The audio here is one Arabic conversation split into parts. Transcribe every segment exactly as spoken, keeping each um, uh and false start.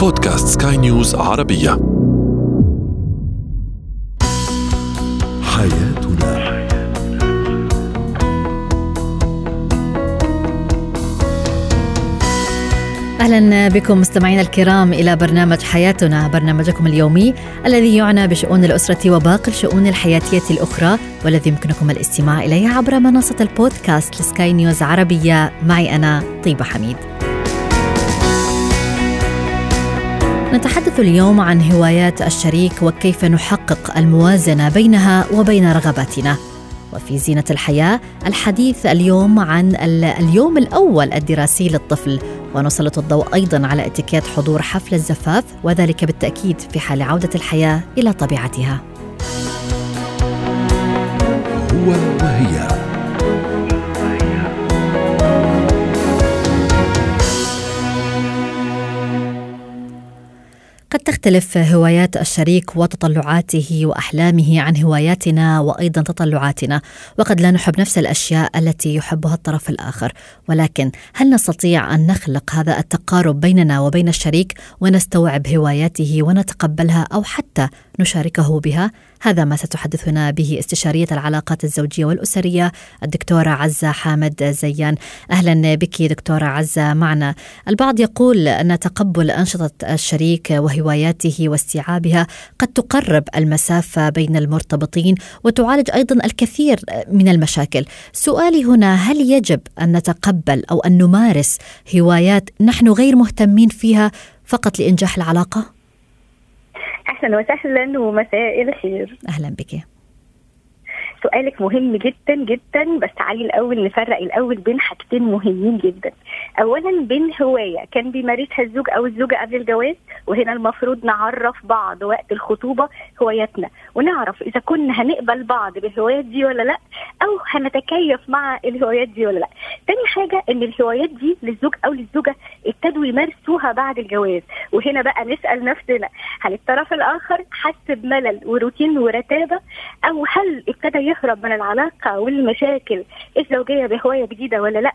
بودكاست سكاي نيوز عربية. حياتنا أهلا بكم مستمعينا الكرام إلى برنامج حياتنا، برنامجكم اليومي الذي يعنى بشؤون الأسرة وباقي الشؤون الحياتية الأخرى، والذي يمكنكم الاستماع إليه عبر منصة البودكاست لسكاي نيوز عربية. معي أنا طيبة حميد. نتحدث اليوم عن هوايات الشريك وكيف نحقق الموازنة بينها وبين رغباتنا. وفي زينة الحياة الحديث اليوم عن اليوم الأول الدراسي للطفل، ونسلط الضوء أيضاً على اتكات حضور حفل الزفاف، وذلك بالتأكيد في حال عودة الحياة إلى طبيعتها. هو وهي قد تختلف هوايات الشريك وتطلعاته وأحلامه عن هواياتنا وأيضاً تطلعاتنا، وقد لا نحب نفس الأشياء التي يحبها الطرف الآخر، ولكن هل نستطيع أن نخلق هذا التقارب بيننا وبين الشريك ونستوعب هواياته ونتقبلها أو حتى نشاركه بها؟ هذا ما ستحدثنا به استشارية العلاقات الزوجية والأسرية الدكتورة عزة حامد زيان. أهلا بك دكتورة عزة معنا. البعض يقول أن تقبل أنشطة الشريك وهواياته واستيعابها قد تقرب المسافة بين المرتبطين وتعالج أيضا الكثير من المشاكل. سؤالي هنا، هل يجب أن نتقبل أو أن نمارس هوايات نحن غير مهتمين فيها فقط لإنجاح العلاقة؟ أهلا وسهلا ومساء الخير. أهلا بك. سؤالك مهم جدا جدا، بس تعالي الأول نفرق الأول بين حاجتين مهمين جدا. أولا بين هواية كان بيمارسها الزوج أو الزوجة قبل الجواز، وهنا المفروض نعرف بعض وقت الخطوبة هواياتنا، ونعرف إذا كنا هنقبل بعض بالهوايات دي ولا لا، أو هنتكيف مع الهوايات دي ولا لا. تاني حاجة إن الهوايات دي للزوج أو للزوجة ابتدوا يمارسوها بعد الجواز، وهنا بقى نسأل نفسنا، هل الطرف الآخر حس بملل وروتين ورتابة، أو هل ابتدى يهرب من العلاقة والمشاكل الزوجية بهواية جديدة ولا لا؟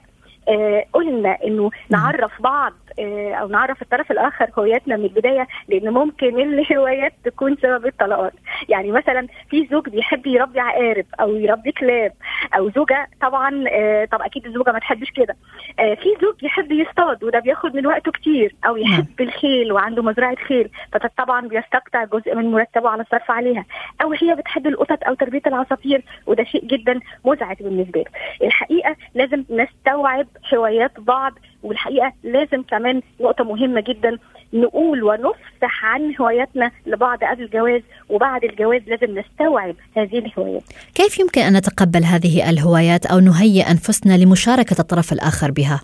آه قلنا انه نعرف بعض آه او نعرف الطرف الاخر هواياتنا من البداية، لان ممكن الهوايات تكون سبب الطلاقات. يعني مثلا في زوج بيحب يربي عقارب او يربي كلاب، او زوجة طبعا آه طب اكيد الزوجة ما تحبش كده. آه في زوج يحب يصطاد وده بياخد من وقته كتير، او يحب الخيل وعنده مزرعة خيل فطبعا بيستقطع جزء من مرتبه على الصرف عليها، او هي بتحب القطط او تربية العصافير وده شيء جدا مزعج بالنسبة له. الحقيقة لازم نستوعب هوايات بعض، والحقيقة لازم كمان نقطة مهمة جدا نقول ونفسح عن هواياتنا لبعض قبل الجواز وبعد الجواز، لازم نستوعب هذه الهوايات. كيف يمكن أن نتقبل هذه الهوايات أو نهيئ أنفسنا لمشاركة الطرف الآخر بها؟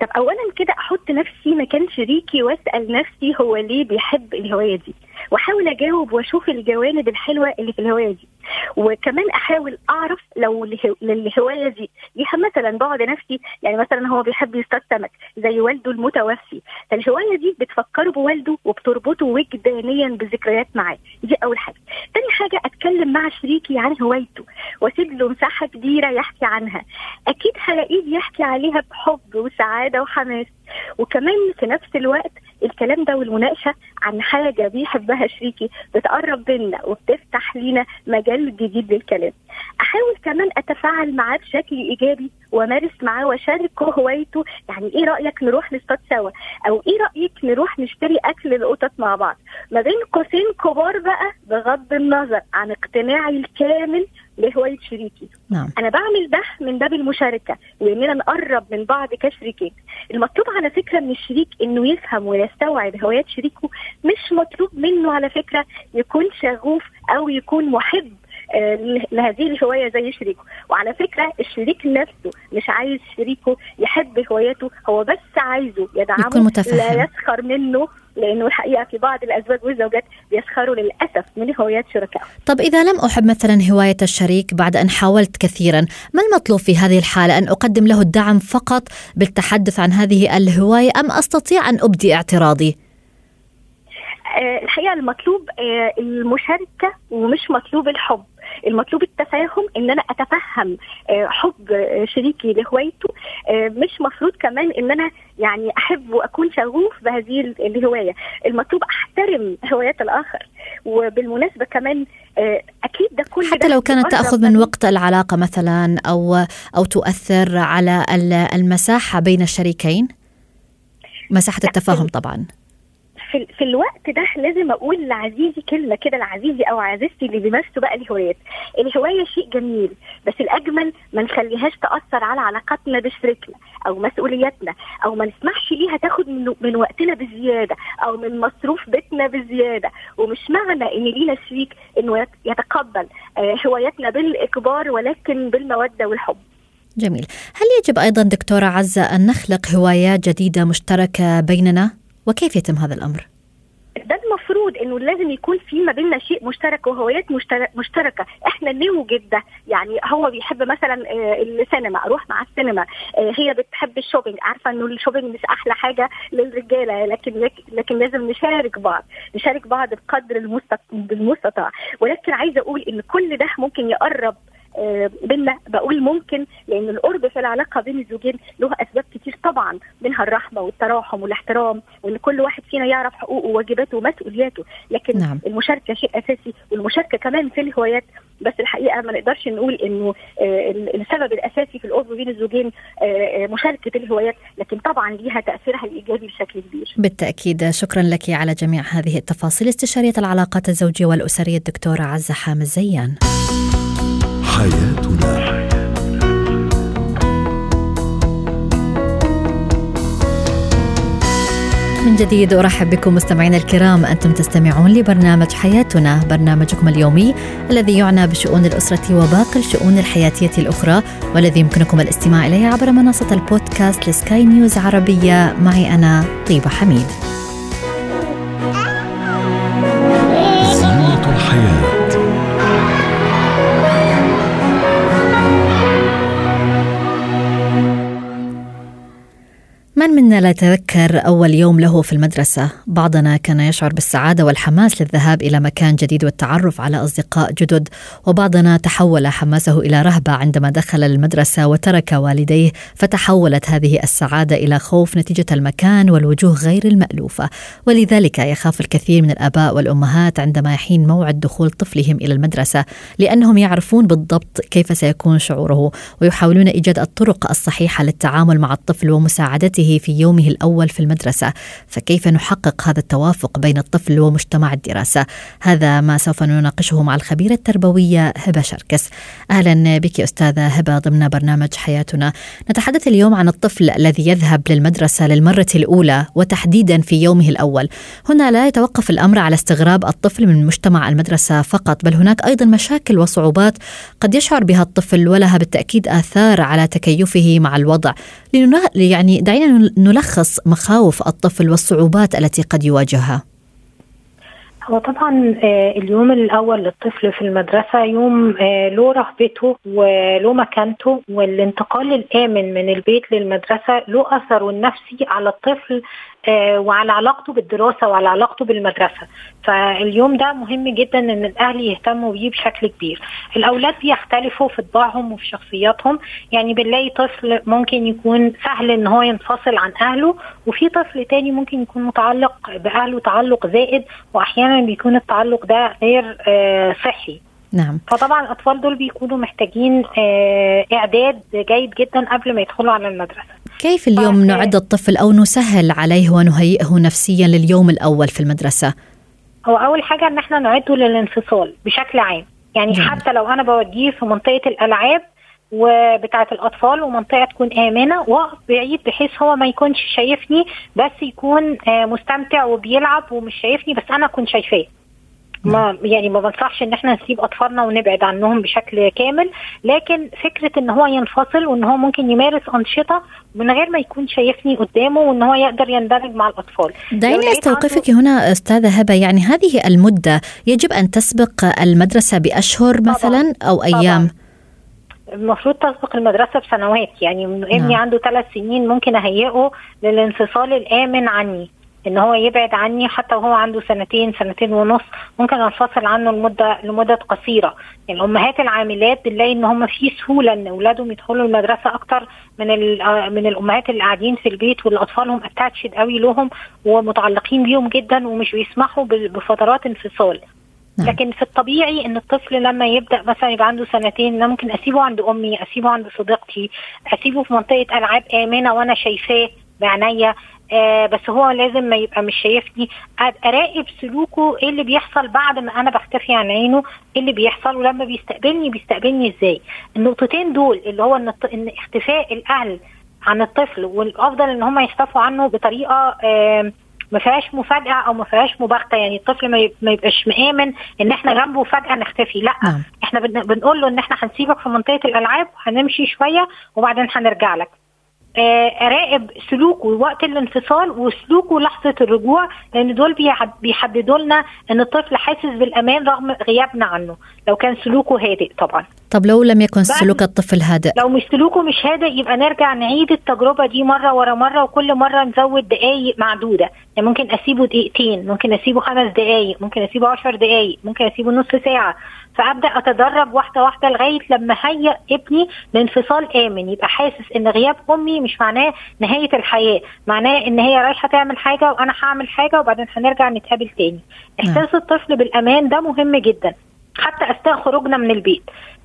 طب أولا كده أحط نفسي مكان شريكي وأسأل نفسي هو ليه بيحب الهواية دي، وأحاول أجاوب وأشوف الجوانب الحلوة اللي في الهواية دي، وكمان أحاول أعرف لو للهواية دي ليها مثلا بعد نفسي. يعني مثلا هو بيحب يصطاد سمك زي والده المتوفي، فالهواية دي بتفكره بوالده وبتربطه وجدانيا بذكريات معاه، دي أول حاجة. تاني حاجة أتكلم مع شريكي عن هوايته وأسيب له مساحة كبيرة يحكي عنها، أكيد هلاقيه يحكي عليها بحب وسعادة وحماس. وكمان في نفس الوقت الكلام ده والمناقشة عن حاجة بيحبها شريكي بتقرب بينا وبتفتح لينا مجال جديد للكلام. أحاول كمان أتفاعل معاه بشكل إيجابي ومارس معاه وشاركه هوايته. يعني إيه رأيك نروح نصطاد سوا، أو إيه رأيك نروح نشتري أكل القطط مع بعض، ما بين قوسين كبار بقى بغض النظر عن اقتناعي الكامل لهواية شريكي. نعم. أنا بعمل ده من باب المشاركة وإننا نقرب من بعض كشريكين. المطلوب على فكرة من الشريك إنه يفهم ويستوعب هوايات شريكه، مش مطلوب منه على فكرة يكون شغوف أو يكون محب لهذه الهواية زي شريكه. وعلى فكرة الشريك نفسه مش عايز شريكه يحب هوايته، هو بس عايزه يدعمه لا يسخر منه، لأنه الحقيقة في بعض الأزواج والزوجات بيسخروا للأسف من هوايات شركائهم. طب إذا لم أحب مثلا هواية الشريك بعد أن حاولت كثيرا، ما المطلوب في هذه الحالة؟ أن أقدم له الدعم فقط بالتحدث عن هذه الهواية، أم أستطيع أن أبدي اعتراضي؟ الحقيقة المطلوب المشاركة ومش مطلوب الحب. المطلوب التفاهم، ان انا اتفهم حب شريكي لهوايته، مش مفروض كمان ان انا يعني احب واكون شغوف بهذه الهوايه، المطلوب احترم هوايات الاخر. وبالمناسبه كمان اكيد ده كل حتى لو كانت تاخذ من وقت العلاقه مثلا او او تؤثر على المساحه بين الشريكين، مساحه التفاهم طبعا. في في الوقت ده لازم اقول لعزيزي كلمه كده، لعزيزي او عزيزتي اللي بيمارسوا بقى الهوايات، الهوايه شيء جميل بس الاجمل ما نخليهاش تاثر على علاقتنا بشريكنا او مسؤولياتنا، او ما نسمحش ليها تاخد من, من وقتنا بزياده او من مصروف بيتنا بزياده. ومش معنى ان لينا شريك انه يتقبل هواياتنا بالاجبار ولكن بالموده والحب. جميل. هل يجب ايضا دكتوره عزة ان نخلق هوايات جديده مشتركه بيننا، وكيف يتم هذا الأمر؟ ده المفروض إنه لازم يكون في ما بيننا شيء مشترك وهوايات مشتركة، إحنا نوجد ده. يعني هو بيحب مثلا السينما، أروح مع السينما، هي بتحب الشوبينج، عارفة إنه الشوبينج مش أحلى حاجة للرجالة، لكن لكن لازم نشارك بعض نشارك بعض بقدر المستطاع. ولكن عايزة أقول إن كل ده ممكن يقرب بينا، بقول ممكن لأن القرب في العلاقة بين الزوجين له أسباب كتير طبعا، منها الرحمة والتراحم والاحترام، وإن كل واحد فينا يعرف حقوقه وواجباته ومسؤولياته. لكن نعم. المشاركة شيء أساسي، والمشاركة كمان في الهوايات. بس الحقيقة ما نقدرش نقول إنه السبب الأساسي في القرب بين الزوجين مشاركة الهوايات، لكن طبعا ليها تأثيرها الإيجابي بشكل كبير. بالتأكيد. شكرا لك على جميع هذه التفاصيل. استشارية العلاقات الزوجية والأسرية الدكتورة عزة حامد زيان. حياتنا. من جديد أرحب بكم مستمعين الكرام، أنتم تستمعون لبرنامج حياتنا، برنامجكم اليومي الذي يعنى بشؤون الأسرة وباقي الشؤون الحياتية الأخرى، والذي يمكنكم الاستماع إليه عبر منصة البودكاست لسكاي نيوز عربية. معي أنا طيبة حميد. من منا لا يتذكر أول يوم له في المدرسة، بعضنا كان يشعر بالسعادة والحماس للذهاب إلى مكان جديد والتعرف على أصدقاء جدد، وبعضنا تحول حماسه إلى رهبة عندما دخل المدرسة وترك والديه، فتحولت هذه السعادة إلى خوف نتيجة المكان والوجوه غير المألوفة. ولذلك يخاف الكثير من الآباء والأمهات عندما يحين موعد دخول طفلهم إلى المدرسة، لأنهم يعرفون بالضبط كيف سيكون شعوره، ويحاولون إيجاد الطرق الصحيحة للتعامل مع الطفل ومساعدته في يومه الأول في المدرسة. فكيف نحقق هذا التوافق بين الطفل ومجتمع الدراسة؟ هذا ما سوف نناقشه مع الخبيرة التربوية هبة شركس. أهلا بك أستاذة هبة ضمن برنامج حياتنا. نتحدث اليوم عن الطفل الذي يذهب للمدرسة للمرة الأولى، وتحديدا في يومه الأول. هنا لا يتوقف الأمر على استغراب الطفل من مجتمع المدرسة فقط، بل هناك أيضا مشاكل وصعوبات قد يشعر بها الطفل، ولها بالتأكيد آثار على تكيفه مع الوضع. يعني دعينا نلخص مخاوف الطفل والصعوبات التي قد يواجهها. هو طبعا اليوم الأول للطفل في المدرسة يوم له رهبته وله مكانته، والانتقال الآمن من البيت للمدرسة له أثره النفسي على الطفل وعلى علاقته بالدراسة وعلى علاقته بالمدرسة. فاليوم ده مهم جدا ان الاهل يهتموا بيه بشكل كبير. الاولاد بيختلفوا في طباعهم وفي شخصياتهم، يعني بنلاقي طفل ممكن يكون سهل ان هو ينفصل عن اهله، وفي طفل تاني ممكن يكون متعلق باهله تعلق زائد، واحيانا بيكون التعلق ده غير صحي. نعم. فطبعا الأطفال دول بيكونوا محتاجين إعداد جيد جدا قبل ما يدخلوا على المدرسة. كيف اليوم ف... نعد الطفل أو نسهل عليه ونهيئه نفسيا لليوم الأول في المدرسة؟ هو أول حاجة أن احنا نعده للانفصال بشكل عام، يعني جميل. حتى لو أنا بوديه في منطقة الألعاب وبتاعة الأطفال، ومنطقة تكون آمنة وبعيد بحيث هو ما يكونش شايفني، بس يكون مستمتع وبيلعب ومش شايفني، بس أنا أكون شايفاه. ما يعني ما بنصحش ان احنا نسيب اطفالنا ونبعد عنهم بشكل كامل، لكن فكرة ان هو ينفصل وان هو ممكن يمارس انشطة من غير ما يكون شايفني قدامه، وان هو يقدر يندمج مع الاطفال. دعيني استوقفك هنا استاذة هبة. يعني هذه المدة يجب ان تسبق المدرسة باشهر مثلا او ايام؟ طبعا. المفروض تسبق المدرسة بسنوات، يعني ابني عنده ثلاث سنين ممكن اهيئه للانفصال الامن عني. ان هو يبعد عني حتى وهو عنده سنتين سنتين ونص، ممكن انفصل عنه لمده لمده قصيره. يعني الامهات العاملات بنلاقي ان هم في سهوله ان اولادهم يدخلوا المدرسه اكتر من من الامهات اللي قاعدين في البيت والاطفالهم اتاتشد قوي لهم ومتعلقين بيهم جدا ومش بيسمحوا بفترات انفصال. لكن في الطبيعي ان الطفل لما يبدأ مثلا يبقى عنده سنتين، انا ممكن اسيبه عند امي، اسيبه عند صديقتي، اسيبه في منطقة العاب امنة وانا شايفاه بعناية، آه بس هو لازم ما يبقى مش شايفني، اراقب سلوكه ايه اللي بيحصل بعد ما انا بختفي عن عينه، ايه اللي بيحصل، ولما بيستقبلني بيستقبلني ازاي. النقطتين دول اللي هو ان اختفاء الاهل عن الطفل، والافضل ان هم يختفوا عنه بطريقة آه ما فيهاش مفاجأة أو ما فيهاش مباغتة. يعني الطفل ما يبقاش مآمن إن إحنا جنبه فجأة نختفي، لأ آه. إحنا بنقول له إن إحنا هنسيبك في منطقة الألعاب وهنمشي شوية وبعدين هنرجع لك. أراقب سلوكه وقت الانفصال وسلوكه لحظة الرجوع، لأن دول بيحددوا لنا إن الطفل حاسس بالأمان رغم غيابنا عنه، لو كان سلوكه هادئ طبعا. طب لو لم يكن سلوك الطفل هادئ، لو مش سلوكه مش هادئ يبقى نرجع نعيد التجربة دي مرة ورا مرة، وكل مرة نزود دقايق معدودة. يعني ممكن أسيبه دقيقتين، ممكن أسيبه خمس دقايق، ممكن أسيبه عشر دقايق، ممكن أسيبه نص ساعة، فأبدأ أتدرب واحدة واحدة لغاية لما هيأ ابني لانفصال آمن. يبقى حاسس إن غياب أمي مش معناه نهاية الحياة، معناه إن هي رايحة تعمل حاجة وأنا هعمل حاجة وبعدين هنرجع نتقابل تاني. إحساس الطفل بالأمان ده مهم جدا حتى أثناء خروجنا من البيت.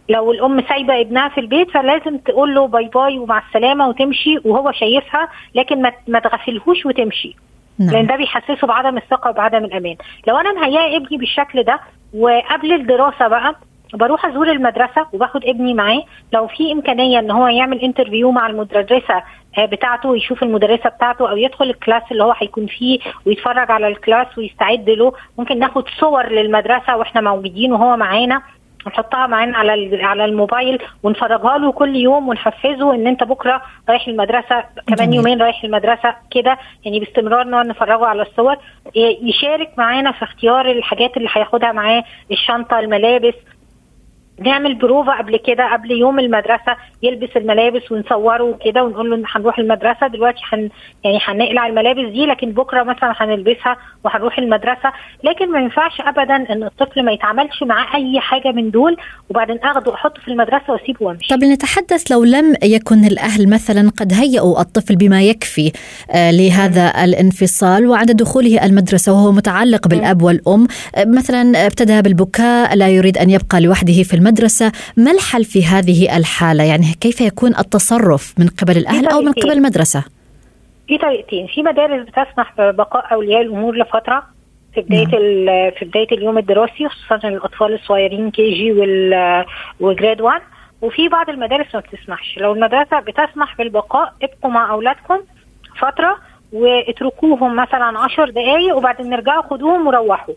لو الأم سايبة ابنها في البيت فلازم تقول له باي باي ومع السلامة وتمشي وهو شايفها، لكن ما تغفلهوش وتمشي. نعم. لأن ده بيحسسه بعدم الثقة وبعدم الأمان. لو أنا مهيئة ابني بالشكل ده، وقبل الدراسة بقى بروح أزور المدرسة وباخد ابني معي، لو في إمكانية إن هو يعمل انترفيو مع المدرسة بتاعته ويشوف المدرسة بتاعته، أو يدخل الكلاس اللي هو هيكون فيه ويتفرج على الكلاس ويستعد له، ممكن ناخد صور للمدرسة وإحنا موجودين وهو معانا، نحطها معانا على على الموبايل ونفرجها له كل يوم ونحفزه ان انت بكره رايح المدرسه، كمان يومين رايح المدرسه كده. يعني باستمرار نقعد نفرجه على الصور، يشارك معانا في اختيار الحاجات اللي هياخدها معاه، الشنطه، الملابس. نعمل بروفه قبل كده، قبل يوم المدرسه يلبس الملابس ونصوره كده ونقول له هنروح المدرسه دلوقتي، حن يعني هنقلع الملابس دي لكن بكره مثلا هنلبسها وهنروح المدرسه. لكن ما ينفعش ابدا ان الطفل ما يتعاملش معاه اي حاجه من دول وبعدين اخده واحطه في المدرسه واسيبه وامشي. طب نتحدث لو لم يكن الاهل مثلا قد هيئوا الطفل بما يكفي لهذا الانفصال وعند دخوله المدرسه وهو متعلق بالاب والام، مثلا ابتدى بالبكاء، لا يريد ان يبقى لوحده في المدرسة، ما الحل في هذه الحالة؟ يعني كيف يكون التصرف من قبل الأهل أو من قبل المدرسة؟ في طريقتين. في مدارس بتسمح ببقاء أولياء الأمور لفترة في بداية نعم. في بداية اليوم الدراسي، خصوصا الأطفال الصغيرين كي جي والجريد واحد، وفي بعض المدارس ما بتسمحش. لو المدرسة بتسمح بالبقاء، ابقوا مع أولادكم فترة واتركوهم مثلا عشر دقايق وبعدين نرجعوا خدوهم وروحوا،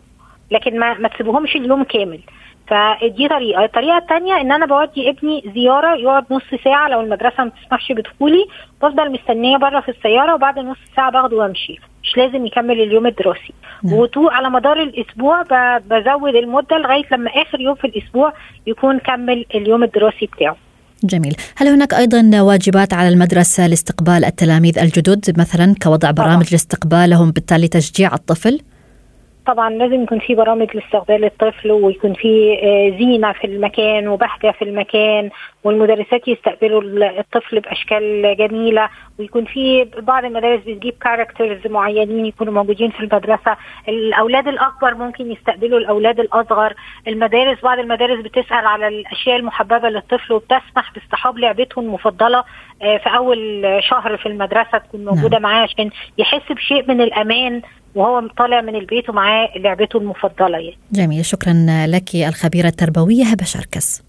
لكن ما, ما تسيبوهمش اليوم كامل. فدي طريقة. الطريقة التانية ان انا بودي ابني زيارة يقعد نص ساعة، لو المدرسة ما تسمحش بدخولي بفضل مستنية برا في السيارة وبعد نص ساعة باخده وامشي، مش لازم يكمل اليوم الدراسي. وطو على مدار الاسبوع بزود المدة لغاية لما اخر يوم في الاسبوع يكون كمل اليوم الدراسي بتاعه. جميل. هل هناك أيضا واجبات على المدرسة لاستقبال التلاميذ الجدد مثلا كوضع برامج لاستقبالهم بالتالي تشجيع الطفل؟ طبعا لازم يكون في برامج لاستقبال الطفل، ويكون في زينة في المكان وبهجة في المكان، والمدرسات يستقبلوا الطفل بأشكال جميلة، ويكون في بعض المدارس بتجيب كاركترز معينين يكونوا موجودين في المدرسة. الأولاد الأكبر ممكن يستقبلوا الأولاد الأصغر. المدارس بعض المدارس بتسأل على الأشياء المحببة للطفل وبتسمح باستحب لعبتهم المفضلة في أول شهر في المدرسة تكون موجودة معاه عشان يحس بشيء من الأمان وهو طالع من البيت ومعاه لعبته المفضلة يعني. جميل. شكرا لك الخبيرة التربوية هبة شركس.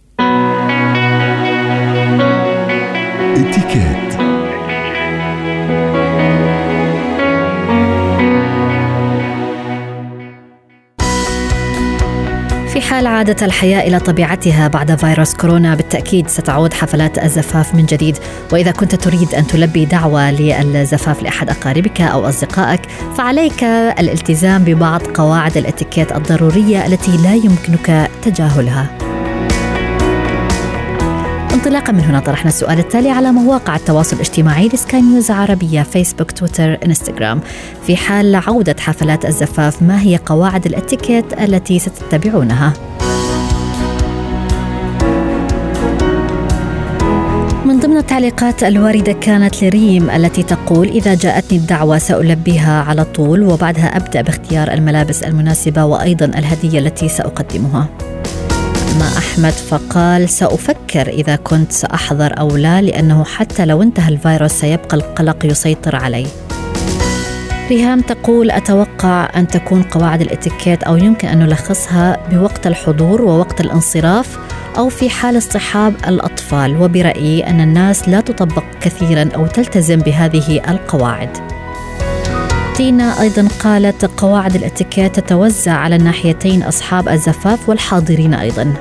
في حال عادت الحياة إلى طبيعتها بعد فيروس كورونا بالتأكيد ستعود حفلات الزفاف من جديد، وإذا كنت تريد أن تلبي دعوة للزفاف لأحد أقاربك أو أصدقائك فعليك الالتزام ببعض قواعد الاتيكيت الضرورية التي لا يمكنك تجاهلها. انطلاقا من هنا طرحنا السؤال التالي على مواقع التواصل الاجتماعي لسكاي نيوز عربية، فيسبوك، تويتر، انستغرام: في حال عودة حفلات الزفاف، ما هي قواعد الاتيكيت التي ستتبعونها؟ من ضمن التعليقات الواردة كانت لريم التي تقول: إذا جاءتني الدعوة سألبيها على طول، وبعدها أبدأ باختيار الملابس المناسبة وأيضا الهدية التي سأقدمها. أما أحمد فقال: سأفكر إذا كنت سأحضر أو لا، لأنه حتى لو انتهى الفيروس سيبقى القلق يسيطر علي. ريهام تقول: أتوقع أن تكون قواعد الاتيكيت أو يمكن أن نلخصها بوقت الحضور ووقت الانصراف، أو في حال اصطحاب الأطفال، وبرأيي أن الناس لا تطبق كثيراً أو تلتزم بهذه القواعد. تينا أيضاً قالت: قواعد الاتيكيت تتوزع على الناحيتين، أصحاب الزفاف والحاضرين أيضاً.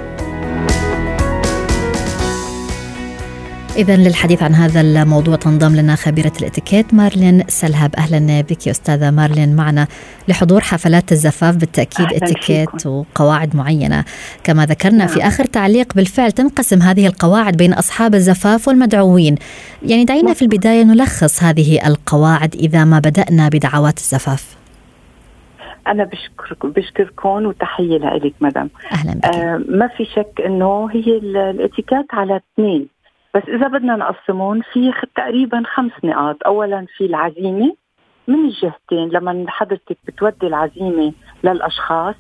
إذن للحديث عن هذا الموضوع تنضم لنا خبيرة الاتيكيت مارلين سلهاب. أهلاً بك يا أستاذة مارلين. معنا لحضور حفلات الزفاف بالتأكيد اتيكيت وقواعد معينة كما ذكرنا في آخر تعليق. بالفعل تنقسم هذه القواعد بين أصحاب الزفاف والمدعوين، يعني دعينا في البداية نلخص هذه القواعد إذا ما بدأنا بدعوات الزفاف. أنا بشكركم بشكركم وتحية لك مدام. أهلاً بك. آه ما في شك أنه هي الاتيكيت على اثنين، بس إذا بدنا نقسمون في تقريبا خمس نقاط. أولا في العزيمة من الجهتين، لما حضرتك بتودي العزيمة للأشخاص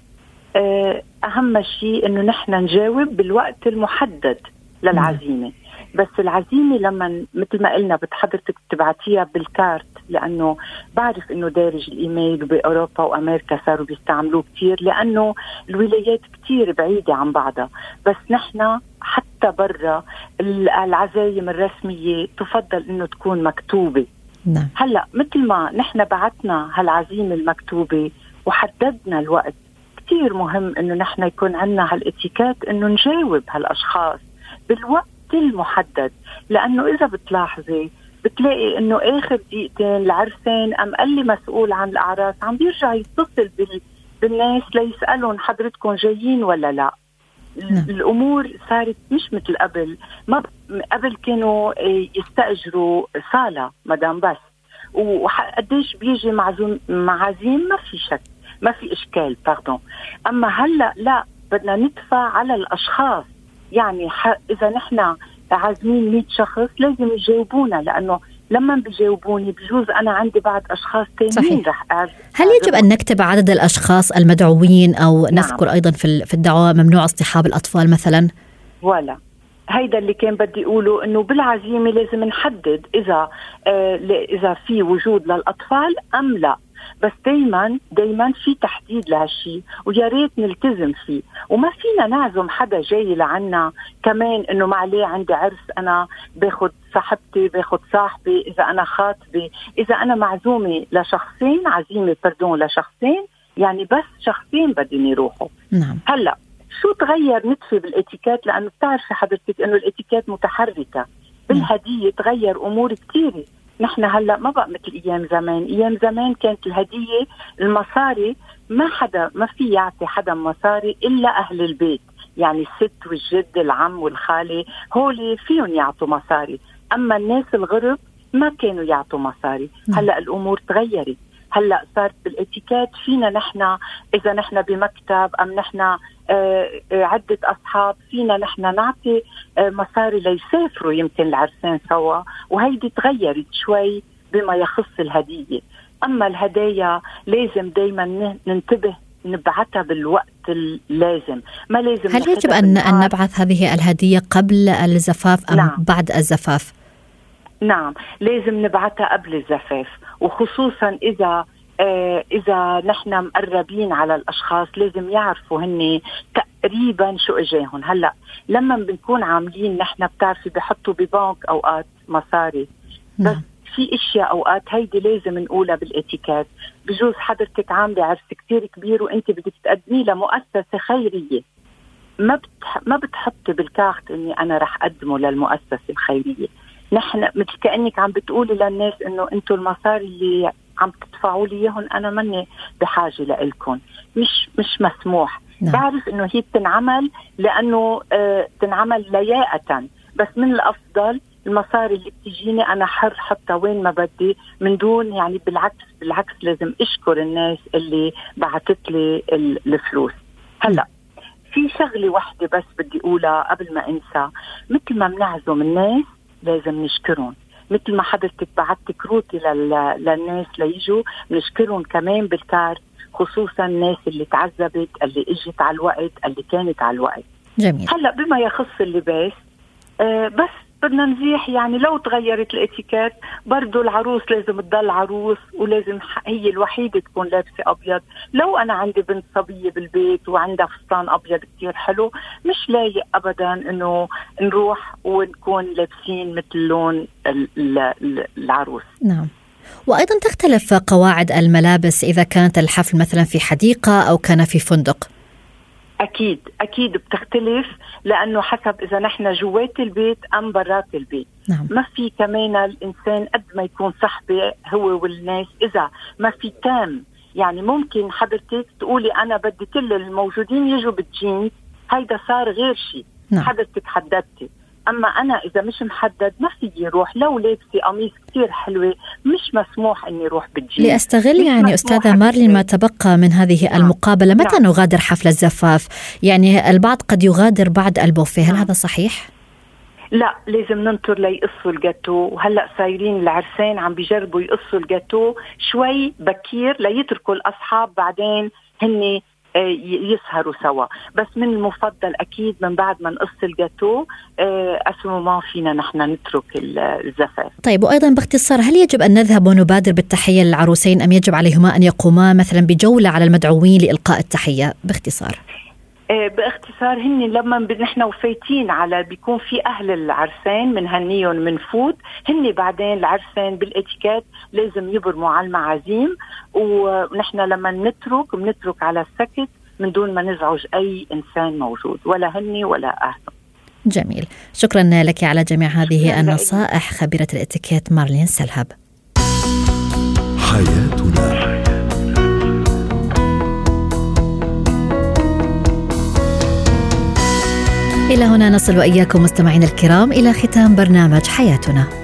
أهم شيء أنه نحن نجاوب بالوقت المحدد للعزيمة. بس العزيمة لما مثل ما قلنا بتحضرتك بتبعتيها بالكارت، لأنه بعرف أنه دارج الإيميل بأوروبا وأمريكا صاروا بيستعملوه كتير لأنه الولايات كتير بعيدة عن بعضها. بس نحن حتى برا العزايم الرسمية تفضل أنه تكون مكتوبة. نعم. هلأ مثل ما نحن بعتنا هالعزيمة المكتوبة وحددنا الوقت، كتير مهم أنه نحن يكون عنا هالاتيكات أنه نجاوب هالأشخاص بالوقت المحدد، لأنه إذا بتلاحظي بتلاقي أنه آخر دقيقتين العرسين أم اللي مسؤول عن الأعراس عم بيرجع يتصل بال... بالناس ليسألون حضرتكم جايين ولا لا. نعم. الأمور صارت مش مثل قبل. ما قبل كانوا يستأجروا صالة مدام بس، وقديش بيجي معزوم معازيم ما في شك ما في إشكال باردون. أما هلأ لا، بدنا ندفع على الأشخاص، يعني إذا نحن عازمين مئة شخص لازم يجاوبونا، لأنه لما بيجاوبوني بجوز أنا عندي بعض أشخاص تانيين رح أعز. هل يجب أن نكتب عدد الأشخاص المدعوين أو نعم. نذكر أيضا في الدعوة ممنوع اصطحاب الأطفال مثلا؟ ولا هيدا اللي كان بدي أقوله، أنه بالعزيمة لازم نحدد إذا آه إذا في وجود للأطفال أم لا، بس دايما دايما في تحديد لهالشي ويا ريت نلتزم فيه. وما فينا نعزم حدا جاي لعنا كمان انه ما عليه عندي عرس، انا باخد صاحبتي باخد صاحبي، اذا انا خاطبه، اذا انا معزومه لشخصين عزيمه بردون لشخصين، يعني بس شخصين بدهم يروحوا. نعم. هلا شو تغير نتفي بالاتيكيت، لانه بتعرفي حضرتك انه الاتيكيت متحركه بالهديه، تغير امور كثيره. نحن هلأ ما بقى مثل أيام زمان. أيام زمان كانت الهدية المصاري، ما حدا ما في يعطي حدا مصاري إلا أهل البيت، يعني الست والجد العم والخالة هولي فيهم يعطوا مصاري، أما الناس الغرب ما كانوا يعطوا مصاري. هلأ الأمور تغيرت، هلأ صارت بالاتيكيت فينا نحن إذا نحن بمكتب أم نحن عدة أصحاب فينا نحن نعطي مصاري ليسافروا يمكن العرسين سوا، وهيدي تغيرت شوي بما يخص الهدية. أما الهدايا لازم دايما ننتبه نبعتها بالوقت اللازم، ما لازم. هل يجب أن, أن نبعث هذه الهدية قبل الزفاف أم نعم. بعد الزفاف؟ نعم لازم نبعتها قبل الزفاف، وخصوصا إذا آه إذا نحن مقربين على الأشخاص لازم يعرفوا هني تقريبا شو إجاهن. هلأ لما بنكون عاملين نحن بتعرفي بحطوا ببنك أوقات مصاري، بس في إشياء أوقات هيدي لازم نقولها بالاتيكيت. بجوز حضرتك عاملة عرس كتير كبير وانت بدك تقدمي لمؤسسة خيرية، ما بتح... ما بتحطي بالكارت إني أنا رح أقدمه للمؤسسة الخيرية، نحن مثل كأنك عم بتقولي للناس إنه أنتوا المصاري اللي عم تدفعوا لي اياهم انا مني بحاجه لإلكم، مش مش مسموح. نعم. بعرف انه هي بتنعمل لانه آه تنعمل لياقه، بس من الأفضل المصاري اللي بتجيني أنا حر حتى وين ما بدي، من دون يعني بالعكس بالعكس لازم أشكر الناس اللي بعتتلي الفلوس. هلأ في شغلة واحدة بس بدي أقولها قبل ما أنسى، مثل ما منعزم الناس لازم نشكرهم، مثل ما حضرتك بعت كروتي للناس ليجوا نشكرهم كمان بالكارت، خصوصا الناس اللي تعذبت، اللي اجت على الوقت، اللي كانت على الوقت. جميل. هلأ بما يخص اللباس آه بس بدنا نزيح، يعني لو تغيرت الاتيكيت برضو العروس لازم تضل عروس، ولازم هي الوحيدة تكون لابسة أبيض. لو أنا عندي بنت صبية بالبيت وعندها فستان أبيض كتير حلو، مش لايق أبدا أنه نروح ونكون لابسين مثل لون العروس. نعم. وأيضا تختلف قواعد الملابس إذا كانت الحفل مثلا في حديقة أو كان في فندق. أكيد أكيد بتختلف، لأنه حسب إذا نحن جوات البيت أم برات البيت. نعم. ما في كمان الإنسان قد ما يكون صحبي هو والناس إذا ما في تام، يعني ممكن حضرتك تقولي أنا بدي كل الموجودين يجوا بالجينز، هيدا صار غير شيء. نعم. حضرتك حددتي. أما أنا إذا مش محدد ما فيي روح، لو لابسة قميص كتير حلوة مش مسموح أني روح بالجيم. لأستغل يعني أستاذة مارلين ما تبقى من هذه المقابلة، متى نغادر حفل الزفاف؟ يعني البعض قد يغادر بعد البوفيه، هل هذا صحيح؟ لا، لازم ننطر ليقصوا الجاتو، وهلأ صايرين العرسان عم بيجربوا يقصوا الجاتو شوي بكير ليتركوا الأصحاب بعدين هني يسهروا سوا، بس من المفضل أكيد من بعد ما نقص الجاتو أسمو ما فينا نحن نترك الزفاف. طيب، وأيضا باختصار، هل يجب أن نذهب ونبادر بالتحية للعروسين أم يجب عليهما أن يقوما مثلا بجولة على المدعوين لإلقاء التحية؟ باختصار باختصار هن لما نحن وفايتين على بيكون في أهل العرسان من هنيهم من فود، هن بعدين العرسان بالإتيكات لازم يبرموا على المعازيم، ونحن لما نترك بنترك على السكت من دون ما نزعج أي إنسان موجود، ولا هني ولا أهل. جميل، شكرا لك على جميع هذه النصائح خبيرة الإتيكات مارلين سلهاب. حياتنا إلى هنا نصل وإياكم مستمعين الكرام إلى ختام برنامج حياتنا.